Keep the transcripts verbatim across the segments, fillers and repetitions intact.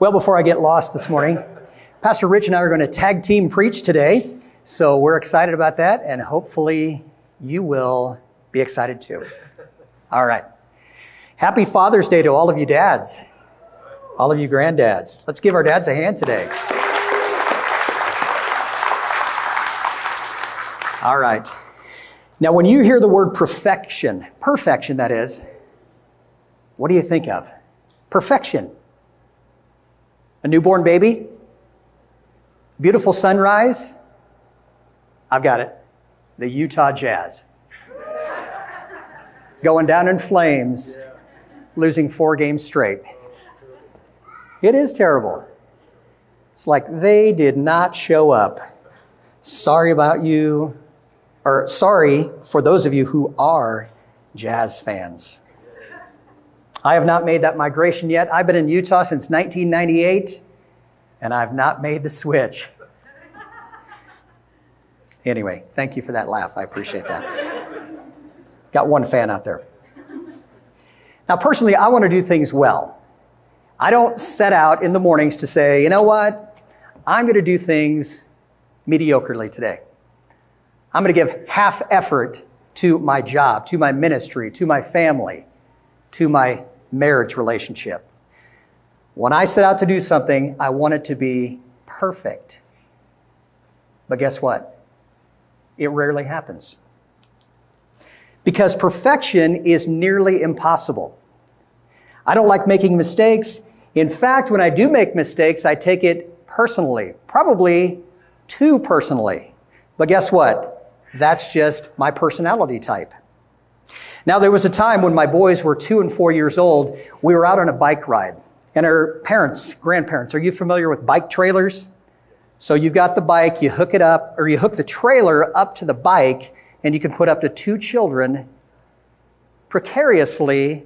Well, before I get lost this morning, Pastor Rich and I are going to tag team preach today. So we're excited about that, and hopefully you will be excited too. All right. Happy Father's Day to all of you dads, all of you granddads. Let's give our dads a hand today. All right. Now, when you hear the word perfection, perfection that is, what do you think of? Perfection. A newborn baby? Beautiful sunrise? I've got it. The Utah Jazz. Going down in flames, losing four games straight. It is terrible. It's like they did not show up. Sorry about you, or sorry for those of you who are Jazz fans. I have not made that migration yet. I've been in Utah since nineteen ninety-eight, and I've not made the switch. Anyway, thank you for that laugh. I appreciate that. Got one fan out there. Now, personally, I want to do things well. I don't set out in the mornings to say, you know what? I'm going to do things mediocrely today. I'm going to give half effort to my job, to my ministry, to my family, to my marriage relationship. When I set out to do something, I want it to be perfect. But guess what? It rarely happens. Because perfection is nearly impossible. I don't like making mistakes. In fact, when I do make mistakes, I take it personally, probably too personally. But guess what? That's just my personality type. Now, there was a time when my boys were two and four years old. We were out on a bike ride. And our parents, grandparents, are you familiar with bike trailers? So you've got the bike, you hook it up, or you hook the trailer up to the bike, and you can put up to two children precariously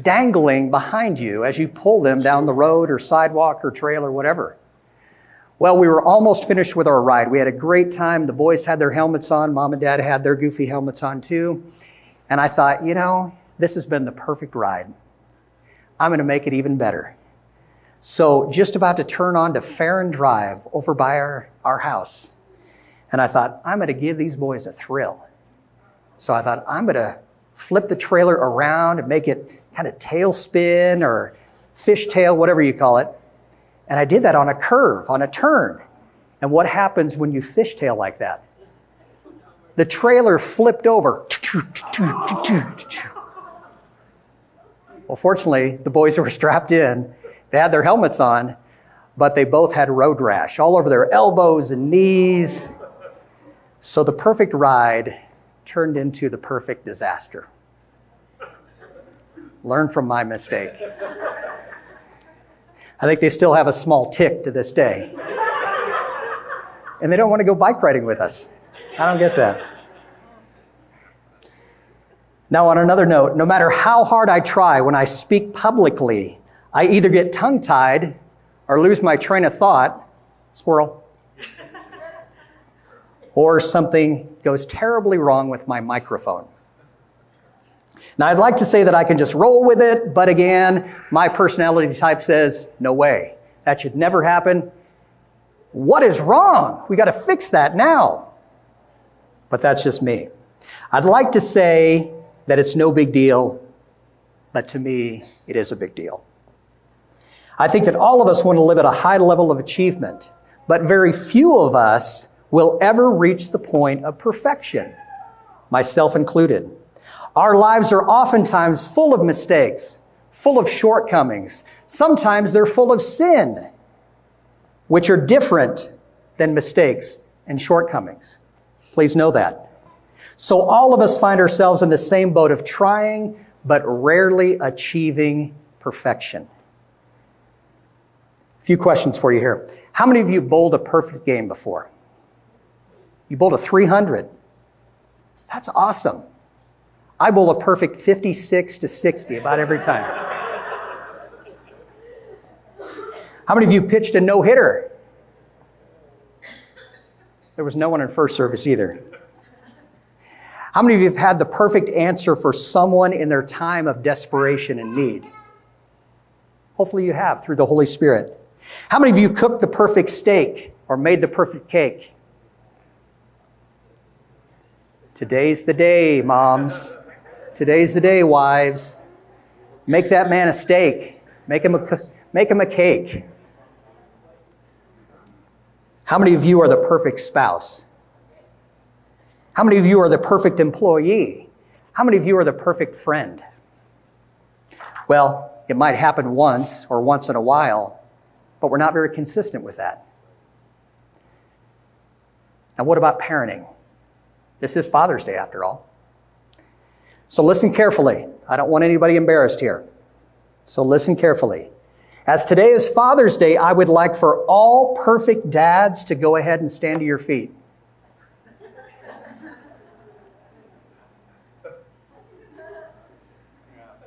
dangling behind you as you pull them down the road or sidewalk or trail or whatever. Well, we were almost finished with our ride. We had a great time. The boys had their helmets on. Mom and Dad had their goofy helmets on too. And I thought, you know, this has been the perfect ride. I'm going to make it even better. So just about to turn on to Farron Drive over by our, our house. And I thought, I'm going to give these boys a thrill. So I thought, I'm going to flip the trailer around and make it kind of tailspin or fishtail, whatever you call it. And I did that on a curve, on a turn. And what happens when you fishtail like that? The trailer flipped over. Well, fortunately, the boys were strapped in. They had their helmets on, but they both had road rash all over their elbows and knees. So the perfect ride turned into the perfect disaster. Learn from my mistake. I think they still have a small tick to this day. And they don't want to go bike riding with us. I don't get that. Now, on another note, no matter how hard I try when I speak publicly, I either get tongue-tied or lose my train of thought, squirrel, or something goes terribly wrong with my microphone. Now, I'd like to say that I can just roll with it, but again, my personality type says, no way. That should never happen. What is wrong? We got to fix that now. But that's just me. I'd like to say that it's no big deal, but to me, it is a big deal. I think that all of us want to live at a high level of achievement, but very few of us will ever reach the point of perfection, myself included. Our lives are oftentimes full of mistakes, full of shortcomings. Sometimes they're full of sin, which are different than mistakes and shortcomings. Please know that. So all of us find ourselves in the same boat of trying, but rarely achieving perfection. A few questions for you here. How many of you bowled a perfect game before? You bowled a three hundred. That's awesome. I bowl a perfect fifty-six to sixty about every time. How many of you pitched a no-hitter? There was no one in first service either. How many of you have had the perfect answer for someone in their time of desperation and need? Hopefully you have through the Holy Spirit. How many of you cooked the perfect steak or made the perfect cake? Today's the day, moms. Today's the day, wives. Make that man a steak. Make him a, make him a cake. How many of you are the perfect spouse? How many of you are the perfect employee? How many of you are the perfect friend? Well, it might happen once or once in a while, but we're not very consistent with that. Now, what about parenting? This is Father's Day, after all. So listen carefully. I don't want anybody embarrassed here. So listen carefully. As today is Father's Day, I would like for all perfect dads to go ahead and stand to your feet.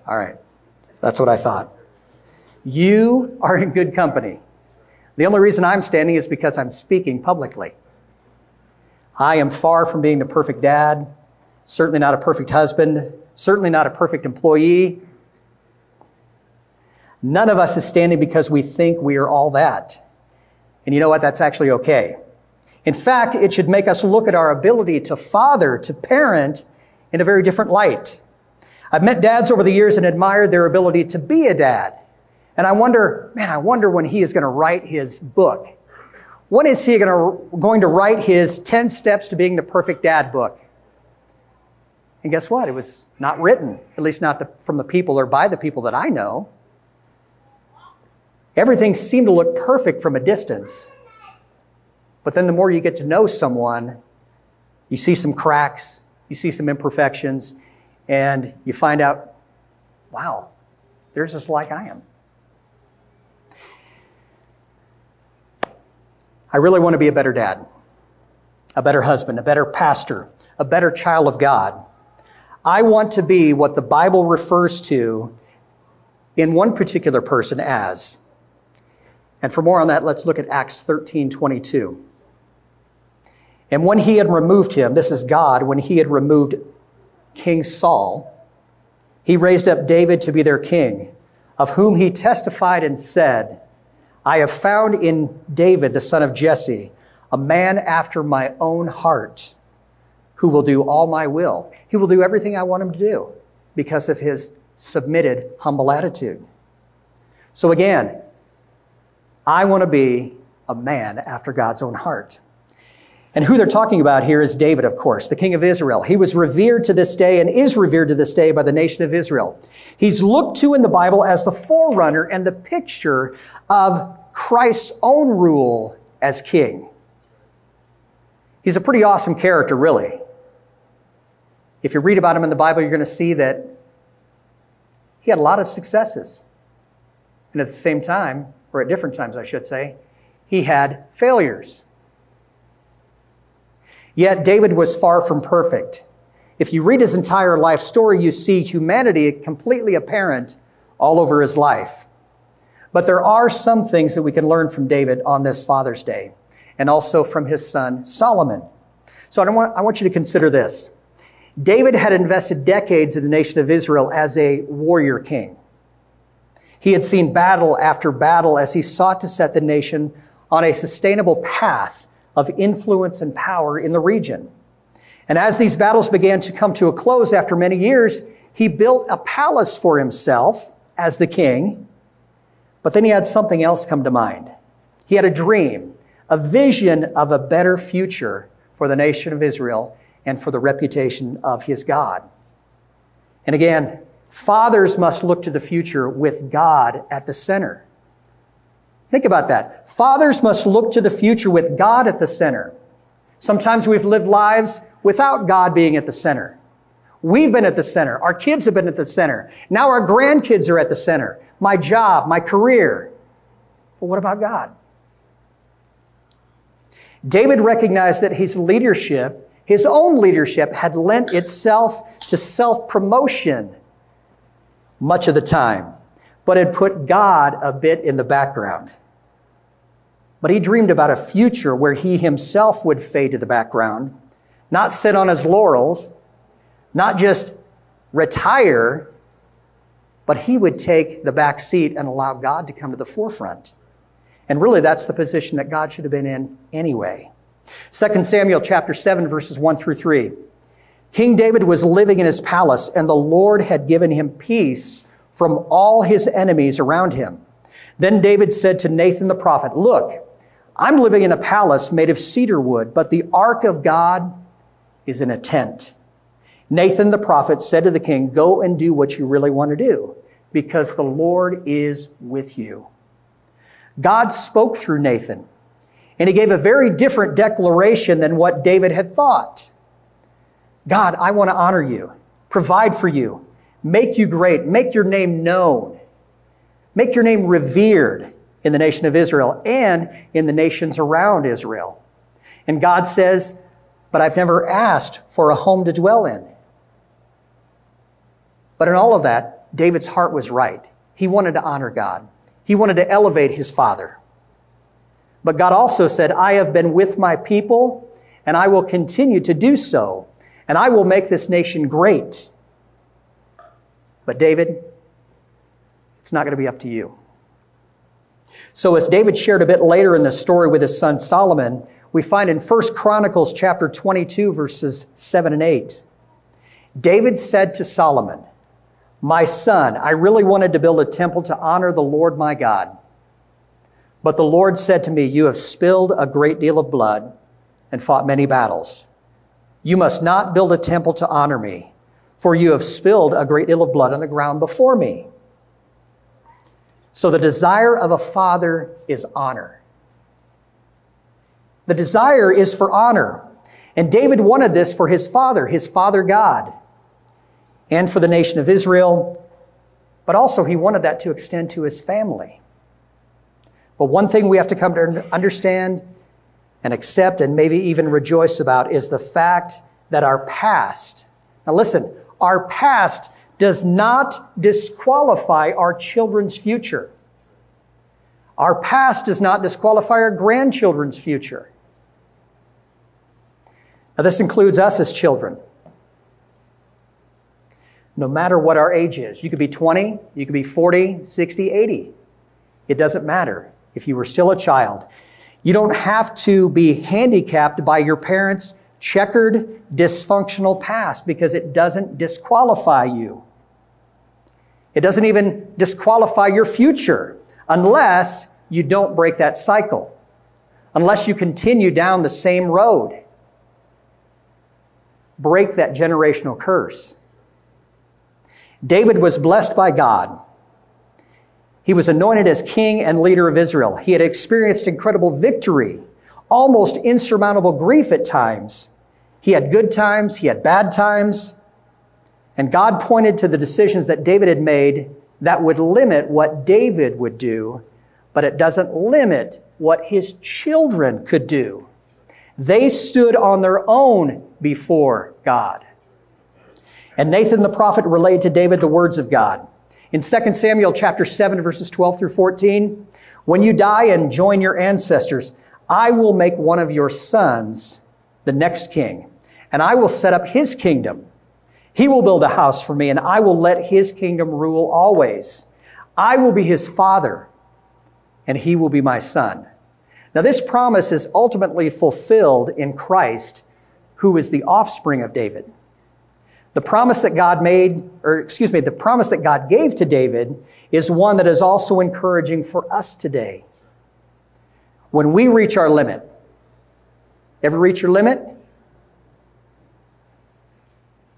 All right. That's what I thought. You are in good company. The only reason I'm standing is because I'm speaking publicly. I am far from being the perfect dad, certainly not a perfect husband, certainly not a perfect employee. None of us is standing because we think we are all that. And you know what? That's actually okay. In fact, it should make us look at our ability to father, to parent, in a very different light. I've met dads over the years and admired their ability to be a dad. And I wonder, man, I wonder when he is going to write his book. When is he gonna, going to write his ten steps to being the perfect dad book? And guess what? It was not written, at least not the, from the people or by the people that I know. Everything seemed to look perfect from a distance. But then the more you get to know someone, you see some cracks, you see some imperfections, and you find out, wow, they're just like I am. I really want to be a better dad, a better husband, a better pastor, a better child of God. I want to be what the Bible refers to in one particular person as. And for more on that, let's look at Acts thirteen twenty-two. And when he had removed him, this is God, when he had removed King Saul, he raised up David to be their king, of whom he testified and said, I have found in David, the son of Jesse, a man after my own heart, who will do all my will. He will do everything I want him to do because of his submitted, humble attitude. So again, I want to be a man after God's own heart. And who they're talking about here is David, of course, the king of Israel. He was revered to this day and is revered to this day by the nation of Israel. He's looked to in the Bible as the forerunner and the picture of Christ's own rule as king. He's a pretty awesome character, really. If you read about him in the Bible, you're going to see that he had a lot of successes. And at the same time, or at different times, I should say, he had failures. Yet David was far from perfect. If you read his entire life story, you see humanity completely apparent all over his life. But there are some things that we can learn from David on this Father's Day, and also from his son Solomon. So I don't want, I want you to consider this. David had invested decades in the nation of Israel as a warrior king. He had seen battle after battle as he sought to set the nation on a sustainable path of influence and power in the region. And as these battles began to come to a close after many years, he built a palace for himself as the king, but then he had something else come to mind. He had a dream, a vision of a better future for the nation of Israel and for the reputation of his God. And again, fathers must look to the future with God at the center. Think about that. Fathers must look to the future with God at the center. Sometimes we've lived lives without God being at the center. We've been at the center. Our kids have been at the center. Now our grandkids are at the center. My job, my career. But what about God? David recognized that his leadership, his own leadership, had lent itself to self-promotion much of the time, but had put God a bit in the background. But he dreamed about a future where he himself would fade to the background, not sit on his laurels, not just retire, but he would take the back seat and allow God to come to the forefront. And really, that's the position that God should have been in anyway. Second Samuel chapter seven, verses one through three. King David was living in his palace, and the Lord had given him peace from all his enemies around him. Then David said to Nathan the prophet, "Look, I'm living in a palace made of cedar wood, but the ark of God is in a tent." Nathan the prophet said to the king, "Go and do what you really want to do, because the Lord is with you." God spoke through Nathan, and he gave a very different declaration than what David had thought. God, I want to honor you, provide for you, make you great, make your name known, make your name revered in the nation of Israel and in the nations around Israel. And God says, "But I've never asked for a home to dwell in." But in all of that, David's heart was right. He wanted to honor God. He wanted to elevate his father. But God also said, "I have been with my people, and I will continue to do so, and I will make this nation great." But David, it's not going to be up to you. So as David shared a bit later in the story with his son Solomon, we find in First Chronicles chapter twenty-two, verses seven and eight, David said to Solomon, "My son, I really wanted to build a temple to honor the Lord my God. But the Lord said to me, you have spilled a great deal of blood and fought many battles. You must not build a temple to honor me, for you have spilled a great deal of blood on the ground before me." So the desire of a father is honor. The desire is for honor. And David wanted this for his father, his father God, and for the nation of Israel, but also he wanted that to extend to his family. But one thing we have to come to understand and accept and maybe even rejoice about is the fact that our past, now listen, our past does not disqualify our children's future. Our past does not disqualify our grandchildren's future. Now, this includes us as children. No matter what our age is, you could be twenty, you could be forty, sixty, eighty. It doesn't matter if you were still a child. You don't have to be handicapped by your parents' checkered, dysfunctional past, because it doesn't disqualify you. It doesn't even disqualify your future unless you don't break that cycle, unless you continue down the same road. Break that generational curse. David was blessed by God. He was anointed as king and leader of Israel. He had experienced incredible victory, almost insurmountable grief at times. He had good times, he had bad times. And God pointed to the decisions that David had made that would limit what David would do, but it doesn't limit what his children could do. They stood on their own before God. And Nathan the prophet relayed to David the words of God. In Second Samuel chapter seven, verses twelve through fourteen, "When you die and join your ancestors, I will make one of your sons the next king, and I will set up his kingdom. He will build a house for me, and I will let his kingdom rule always. I will be his father, and he will be my son." Now, this promise is ultimately fulfilled in Christ, who is the offspring of David. The promise that God made, or excuse me, the promise that God gave to David is one that is also encouraging for us today. When we reach our limit, ever reach your limit?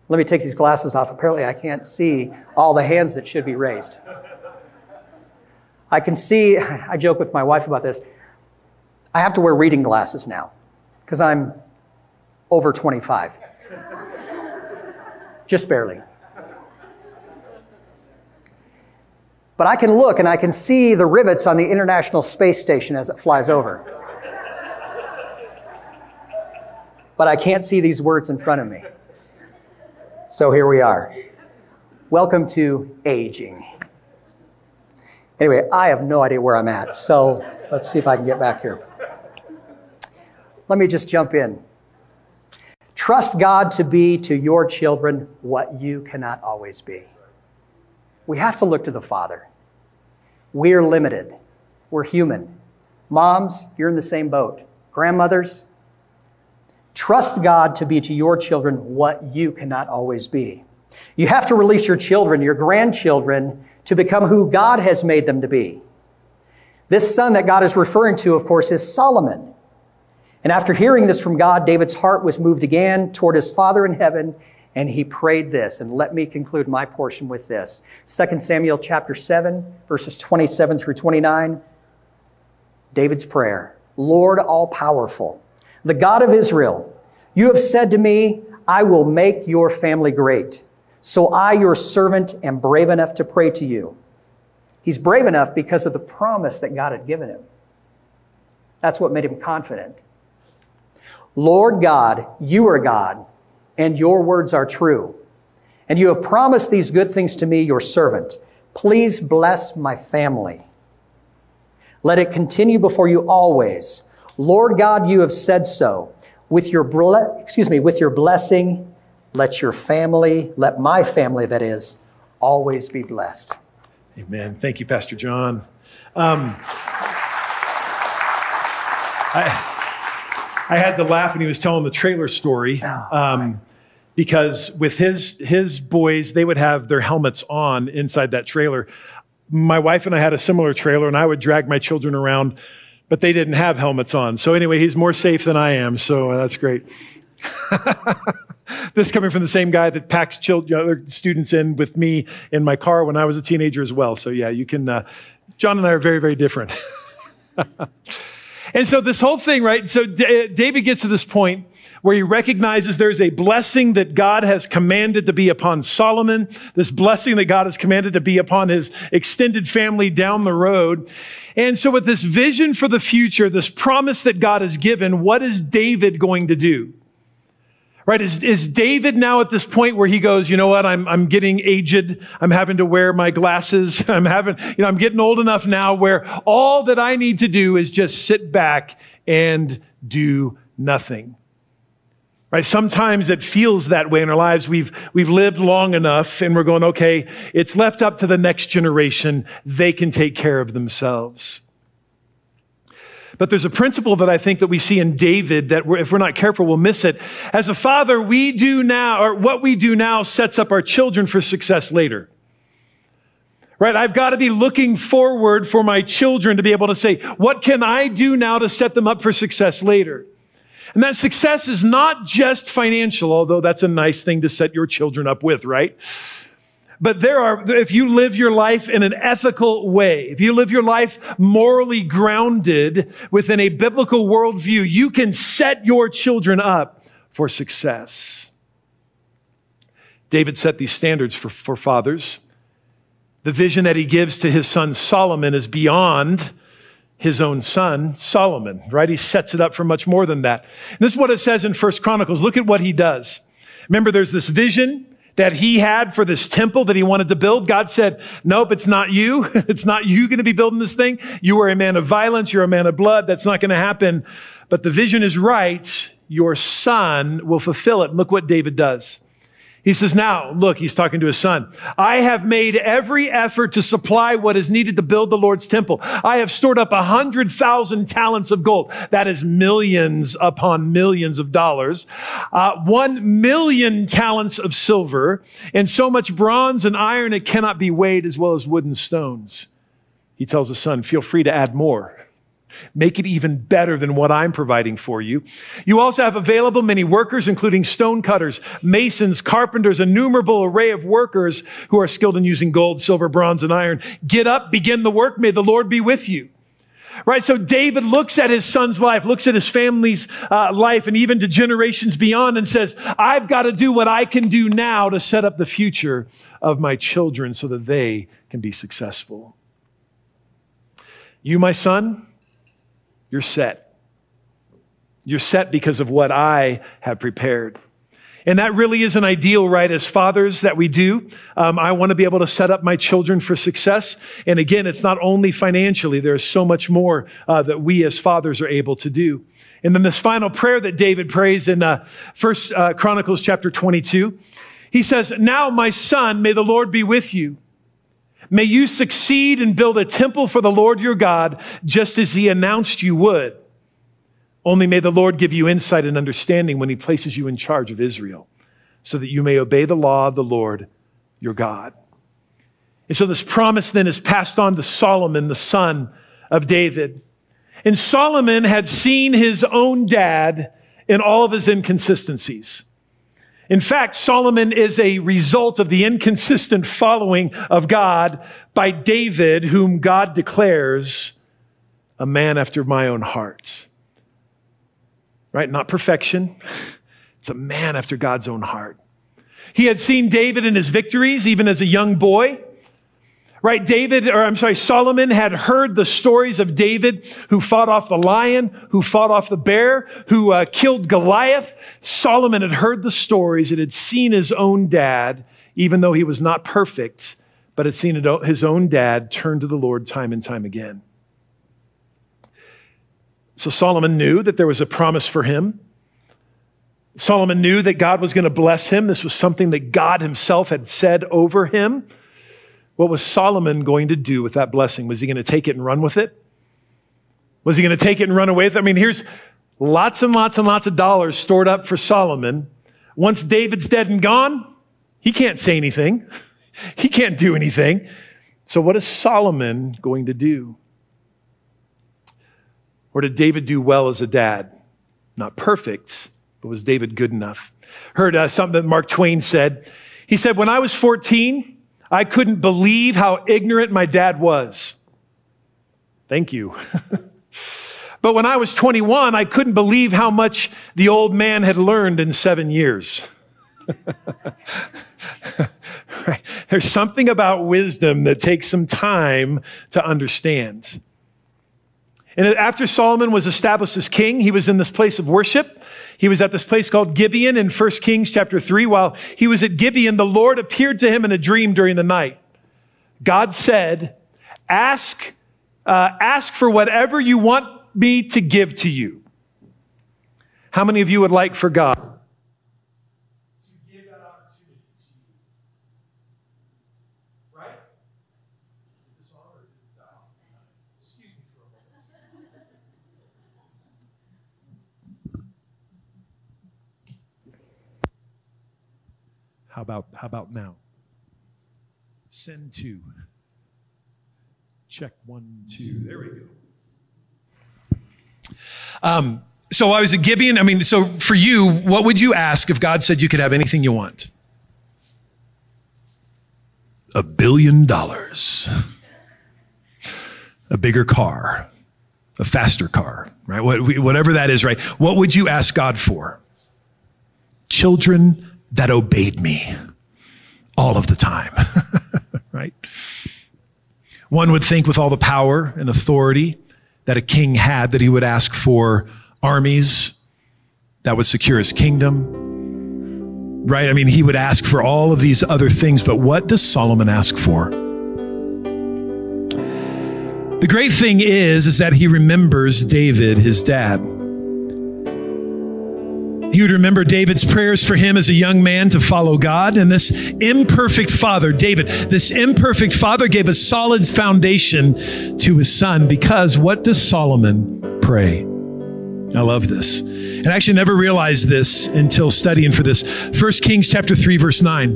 Let me take these glasses off. Apparently, I can't see all the hands that should be raised. I can see, I joke with my wife about this, I have to wear reading glasses now because I'm over twenty-five. Just barely. But I can look and I can see the rivets on the International Space Station as it flies over. But I can't see these words in front of me. So here we are. Welcome to aging. Anyway, I have no idea where I'm at, so let's see if I can get back here. Let me just jump in. Trust God to be to your children what you cannot always be. we have to look to the Father. We are limited. We're human. Moms, you're in the same boat. Grandmothers, trust God to be to your children what you cannot always be. You have to release your children, your grandchildren, to become who God has made them to be. This son that God is referring to, of course, is Solomon. And after hearing this from God, David's heart was moved again toward his Father in heaven, and he prayed this. And let me conclude my portion with this. Second Samuel chapter seven, verses twenty-seven through twenty-nine. David's prayer. Lord all-powerful, the God of Israel, you have said to me, I will make your family great. So I, your servant, am brave enough to pray to you. He's brave enough because of the promise that God had given him. That's what made him confident. Lord God, you are God, and your words are true. And you have promised these good things to me, your servant. Please bless my family. Let it continue before you always. Lord God, you have said so. With your ble- excuse me, with your blessing, let your family, let my family, that is, always be blessed. Amen. Thank you, Pastor John. Um, I, I had to laugh when he was telling the trailer story, um, because with his his boys, they would have their helmets on inside that trailer. My wife and I had a similar trailer, and I would drag my children around, but they didn't have helmets on. So anyway, he's more safe than I am, so that's great. This coming from the same guy that packs children, students in with me in my car when I was a teenager as well. So yeah, you can, uh, John and I are very, very different. And so this whole thing, right? So D- David gets to this point where he recognizes there's a blessing that God has commanded to be upon Solomon, this blessing that God has commanded to be upon his extended family down the road. And so with this vision for the future, this promise that God has given, what is David going to do? Right? Is, is David now at this point where he goes, you know what? I'm, I'm getting aged. I'm having to wear my glasses. I'm having, you know, I'm getting old enough now where all that I need to do is just sit back and do nothing. Right? Sometimes it feels that way in our lives. We've, we've lived long enough and we're going, okay, it's left up to the next generation. They can take care of themselves. But there's a principle that I think that we see in David that we're, if we're not careful, we'll miss it. As a father, we do now, or what we do now sets up our children for success later. Right? I've got to be looking forward for my children to be able to say, what can I do now to set them up for success later? And that success is not just financial, although that's a nice thing to set your children up with, right? But there are, if you live your life in an ethical way, if you live your life morally grounded within a biblical worldview, you can set your children up for success. David set these standards for, for fathers. The vision that he gives to his son Solomon is beyond his own son, Solomon, right? He sets it up for much more than that. And this is what it says in First Chronicles. Look at what he does. Remember, there's this vision that he had for this temple that he wanted to build. God said, nope, it's not you. It's not you going to be building this thing. You are a man of violence. You're a man of blood. That's not going to happen. But the vision is right. Your son will fulfill it. Look what David does. He says, now, look, he's talking to his son. I have made every effort to supply what is needed to build the Lord's temple. I have stored up a hundred thousand talents of gold. That is millions upon millions of dollars. Uh, one million talents of silver, and so much bronze and iron it cannot be weighed, as well as wood and stones. He tells his son, feel free to add more. Make it even better than what I'm providing for you. You also have available many workers, including stone cutters, masons, carpenters, innumerable array of workers who are skilled in using gold, silver, bronze, and iron. Get up, begin the work. May the Lord be with you. Right? So David looks at his son's life, looks at his family's uh, life, and even to generations beyond, and says, I've got to do what I can do now to set up the future of my children so that they can be successful. You, my son, you're set. You're set because of what I have prepared. And that really is an ideal, right, as fathers that we do. Um, I want to be able to set up my children for success. And again, it's not only financially. There's so much more uh, that we as fathers are able to do. And then this final prayer that David prays in uh, First uh, Chronicles chapter twenty-two, he says, now, my son, may the Lord be with you. May you succeed and build a temple for the Lord your God, just as he announced you would. Only may the Lord give you insight and understanding when he places you in charge of Israel, so that you may obey the law of the Lord your God. And so this promise then is passed on to Solomon, the son of David. And Solomon had seen his own dad in all of his inconsistencies. In fact, Solomon is a result of the inconsistent following of God by David, whom God declares a man after my own heart. Right? Not perfection. It's a man after God's own heart. He had seen David in his victories, even as a young boy. Right? David, or I'm sorry, Solomon had heard the stories of David who fought off the lion, who fought off the bear, who uh, killed Goliath. Solomon had heard the stories and had seen his own dad, even though he was not perfect, but had seen his own dad turn to the Lord time and time again. So Solomon knew that there was a promise for him. Solomon knew that God was going to bless him. This was something that God himself had said over him. What was Solomon going to do with that blessing? Was he going to take it and run with it? Was he going to take it and run away with it? I mean, here's lots and lots and lots of dollars stored up for Solomon. Once David's dead and gone, he can't say anything. He can't do anything. So what is Solomon going to do? Or did David do well as a dad? Not perfect, but was David good enough? Heard uh, something that Mark Twain said. He said, when I was fourteen, I couldn't believe how ignorant my dad was. Thank you. But when I was twenty-one, I couldn't believe how much the old man had learned in seven years. Right. There's something about wisdom that takes some time to understand. And after Solomon was established as king, he was in this place of worship. He was at this place called Gibeon in First Kings chapter three. While he was at Gibeon, the Lord appeared to him in a dream during the night. God said, ask, uh, ask for whatever you want me to give to you. How many of you would like for God to give that opportunity to you? Right? Is this all or did God? Excuse me for a moment. How about, how about now? Send two. Check one, two. There we go. Um, so I was a Gibeon. I mean, so for you, what would you ask if God said you could have anything you want? A billion dollars. A bigger car. A faster car, right? What, whatever that is, right? What would you ask God for? Children that obeyed me all of the time, right? One would think with all the power and authority that a king had that he would ask for armies that would secure his kingdom, right? I mean, he would ask for all of these other things, but what does Solomon ask for? The great thing is, is that he remembers David, his dad. He would remember David's prayers for him as a young man to follow God. And this imperfect father, David, this imperfect father gave a solid foundation to his son, because what does Solomon pray? I love this. And I actually never realized this until studying for this. First Kings chapter three, verse nine.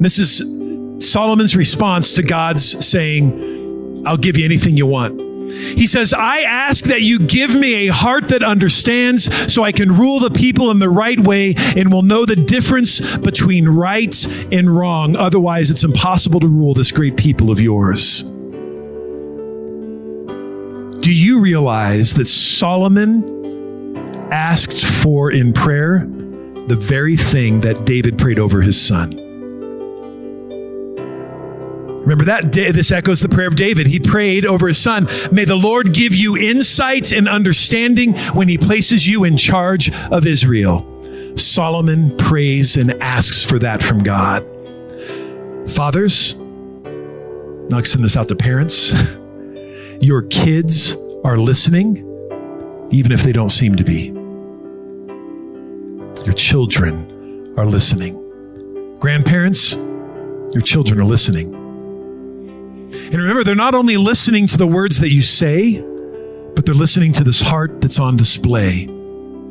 This is Solomon's response to God's saying, I'll give you anything you want. He says, I ask that you give me a heart that understands, so I can rule the people in the right way and will know the difference between right and wrong. Otherwise, it's impossible to rule this great people of yours. Do you realize that Solomon asked for in prayer the very thing that David prayed over his son? Remember that, this echoes the prayer of David. He prayed over his son, may the Lord give you insight and understanding when he places you in charge of Israel. Solomon prays and asks for that from God. Fathers, I'll send this out to parents. Your kids are listening, even if they don't seem to be. Your children are listening. Grandparents, your children are listening. And remember, they're not only listening to the words that you say, but they're listening to this heart that's on display.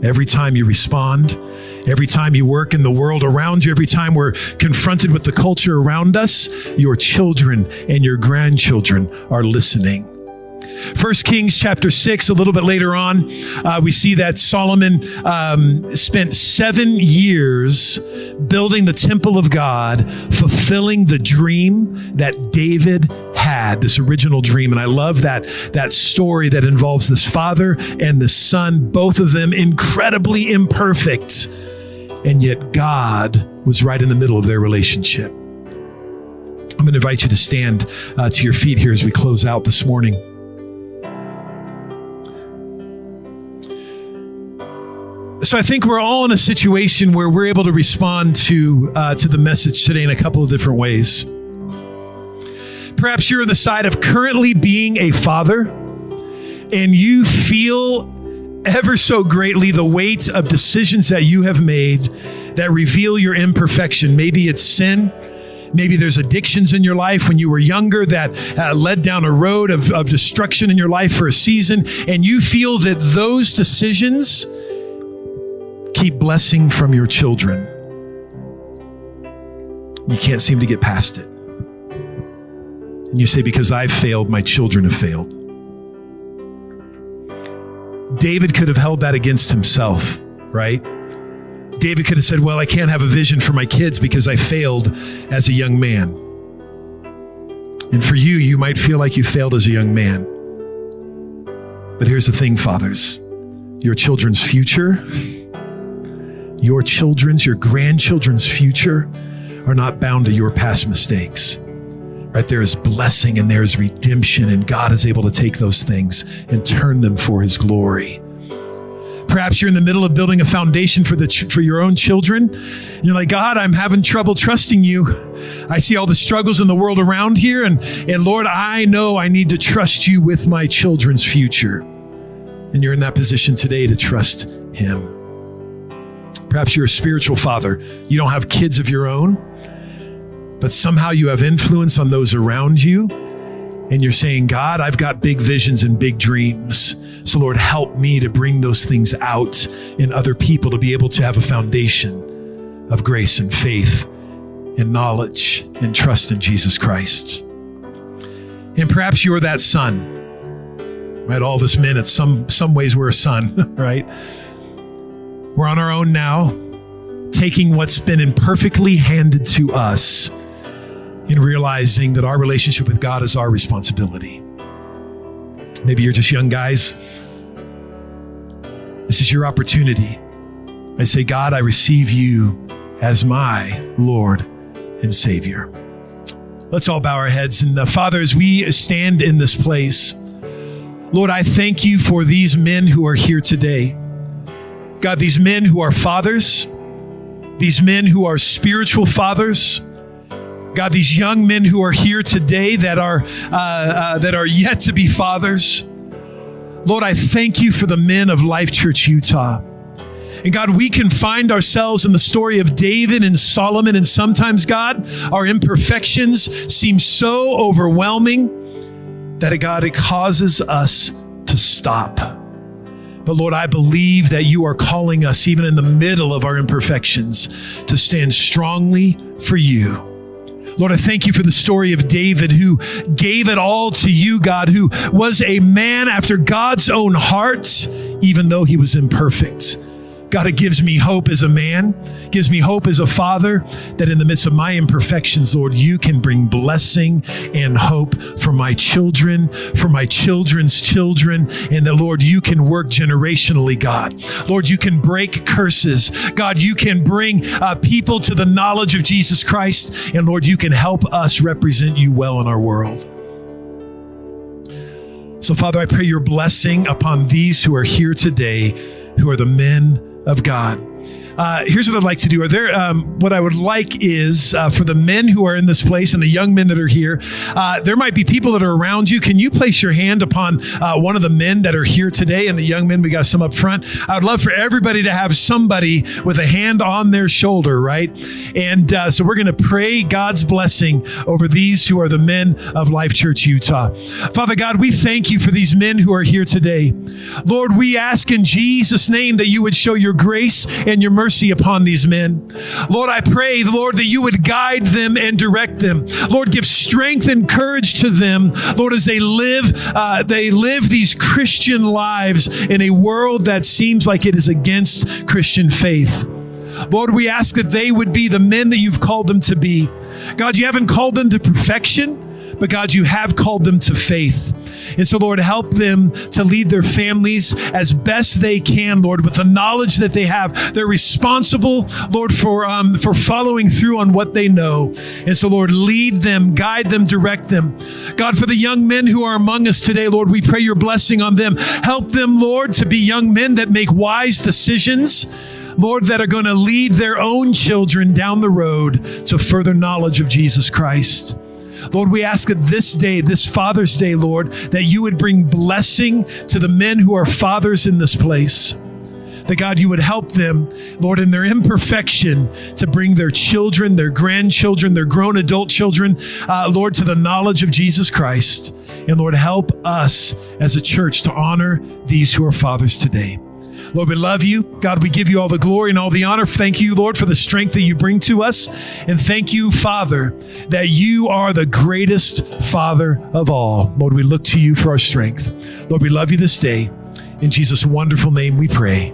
Every time you respond, every time you work in the world around you, every time we're confronted with the culture around us, your children and your grandchildren are listening. First Kings chapter six, a little bit later on, uh, we see that Solomon um, spent seven years building the temple of God, fulfilling the dream that David had, this original dream. And I love that, that story that involves this father and the son, both of them incredibly imperfect. And yet God was right in the middle of their relationship. I'm going to invite you to stand uh, to your feet here as we close out this morning. So I think we're all in a situation where we're able to respond to uh, to the message today in a couple of different ways. Perhaps you're on the side of currently being a father, and you feel ever so greatly the weight of decisions that you have made that reveal your imperfection. Maybe it's sin. Maybe there's addictions in your life when you were younger that uh, led down a road of, of destruction in your life for a season, and you feel that those decisions keep blessing from your children. You can't seem to get past it. And you say, because I've failed, my children have failed. David could have held that against himself, right? David could have said, well, I can't have a vision for my kids because I failed as a young man. And for you, you might feel like you failed as a young man. But here's the thing, fathers, your children's future, your children's, your grandchildren's future are not bound to your past mistakes, right? There is blessing and there is redemption, and God is able to take those things and turn them for his glory. Perhaps you're in the middle of building a foundation for the ch- for your own children. And you're like, God, I'm having trouble trusting you. I see all the struggles in the world around here. And, and Lord, I know I need to trust you with my children's future. And you're in that position today to trust him. Perhaps you're a spiritual father. You don't have kids of your own, but somehow you have influence on those around you. And you're saying, God, I've got big visions and big dreams. So Lord, help me to bring those things out in other people to be able to have a foundation of grace and faith and knowledge and trust in Jesus Christ. And perhaps you're that son, right? All of us men, in some, some ways we're a son, right? We're on our own now, taking what's been imperfectly handed to us and realizing that our relationship with God is our responsibility. Maybe you're just young guys. This is your opportunity. I say, God, I receive you as my Lord and Savior. Let's all bow our heads. And uh, Father, as we stand in this place, Lord, I thank you for these men who are here today. God, these men who are fathers, these men who are spiritual fathers, God, these young men who are here today that are uh, uh, that are yet to be fathers. Lord, I thank you for the men of Life.Church Utah. And God, we can find ourselves in the story of David and Solomon, and sometimes, God, our imperfections seem so overwhelming that, God, it causes us to stop. But Lord, I believe that you are calling us, even in the middle of our imperfections, to stand strongly for you. Lord, I thank you for the story of David, who gave it all to you, God, who was a man after God's own heart, even though he was imperfect. God, it gives me hope as a man, gives me hope as a father, that in the midst of my imperfections, Lord, you can bring blessing and hope for my children, for my children's children, and that, Lord, you can work generationally, God. Lord, you can break curses. God, you can bring uh, people to the knowledge of Jesus Christ, and Lord, you can help us represent you well in our world. So, Father, I pray your blessing upon these who are here today, who are the men of God. Uh, here's what I'd like to do. Are there? Um, what I would like is uh, for the men who are in this place and the young men that are here, uh, there might be people that are around you. Can you place your hand upon uh, one of the men that are here today and the young men? We got some up front. I would love for everybody to have somebody with a hand on their shoulder, right? And uh, so we're going to pray God's blessing over these who are the men of Life Church Utah. Father God, we thank you for these men who are here today. Lord, we ask in Jesus' name that you would show your grace and your mercy upon these men. Lord, I pray, Lord, that you would guide them and direct them. Lord, give strength and courage to them, Lord, as they live, uh, they live these Christian lives in a world that seems like it is against Christian faith. Lord, we ask that they would be the men that you've called them to be. God, you haven't called them to perfection, but God, you have called them to faith. And so, Lord, help them to lead their families as best they can, Lord, with the knowledge that they have. They're responsible, Lord, for um, for following through on what they know. And so, Lord, lead them, guide them, direct them. God, for the young men who are among us today, Lord, we pray your blessing on them. Help them, Lord, to be young men that make wise decisions, Lord, that are going to lead their own children down the road to further knowledge of Jesus Christ. Lord, we ask that this day, this Father's Day, Lord, that you would bring blessing to the men who are fathers in this place. That God, you would help them, Lord, in their imperfection to bring their children, their grandchildren, their grown adult children, uh, Lord, to the knowledge of Jesus Christ. And Lord, help us as a church to honor these who are fathers today. Lord, we love you. God, we give you all the glory and all the honor. Thank you, Lord, for the strength that you bring to us. And thank you, Father, that you are the greatest Father of all. Lord, we look to you for our strength. Lord, we love you this day. In Jesus' wonderful name we pray.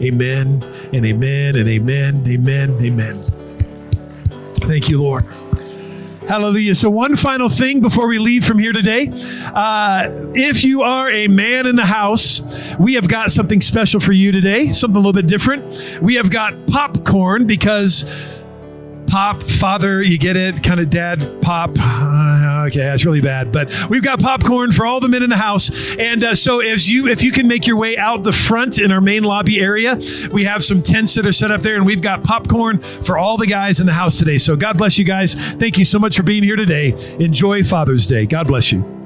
Amen and amen and amen, amen, amen. Thank you, Lord. Hallelujah. So one final thing before we leave from here today. Uh, if you are a man in the house, we have got something special for you today, something a little bit different. We have got popcorn because pop, father, you get it, kind of dad, pop. Uh, okay, that's really bad. But we've got popcorn for all the men in the house. And uh, so if you if you can make your way out the front in our main lobby area, we have some tents that are set up there, and we've got popcorn for all the guys in the house today. So God bless you guys. Thank you so much for being here today. Enjoy Father's Day. God bless you.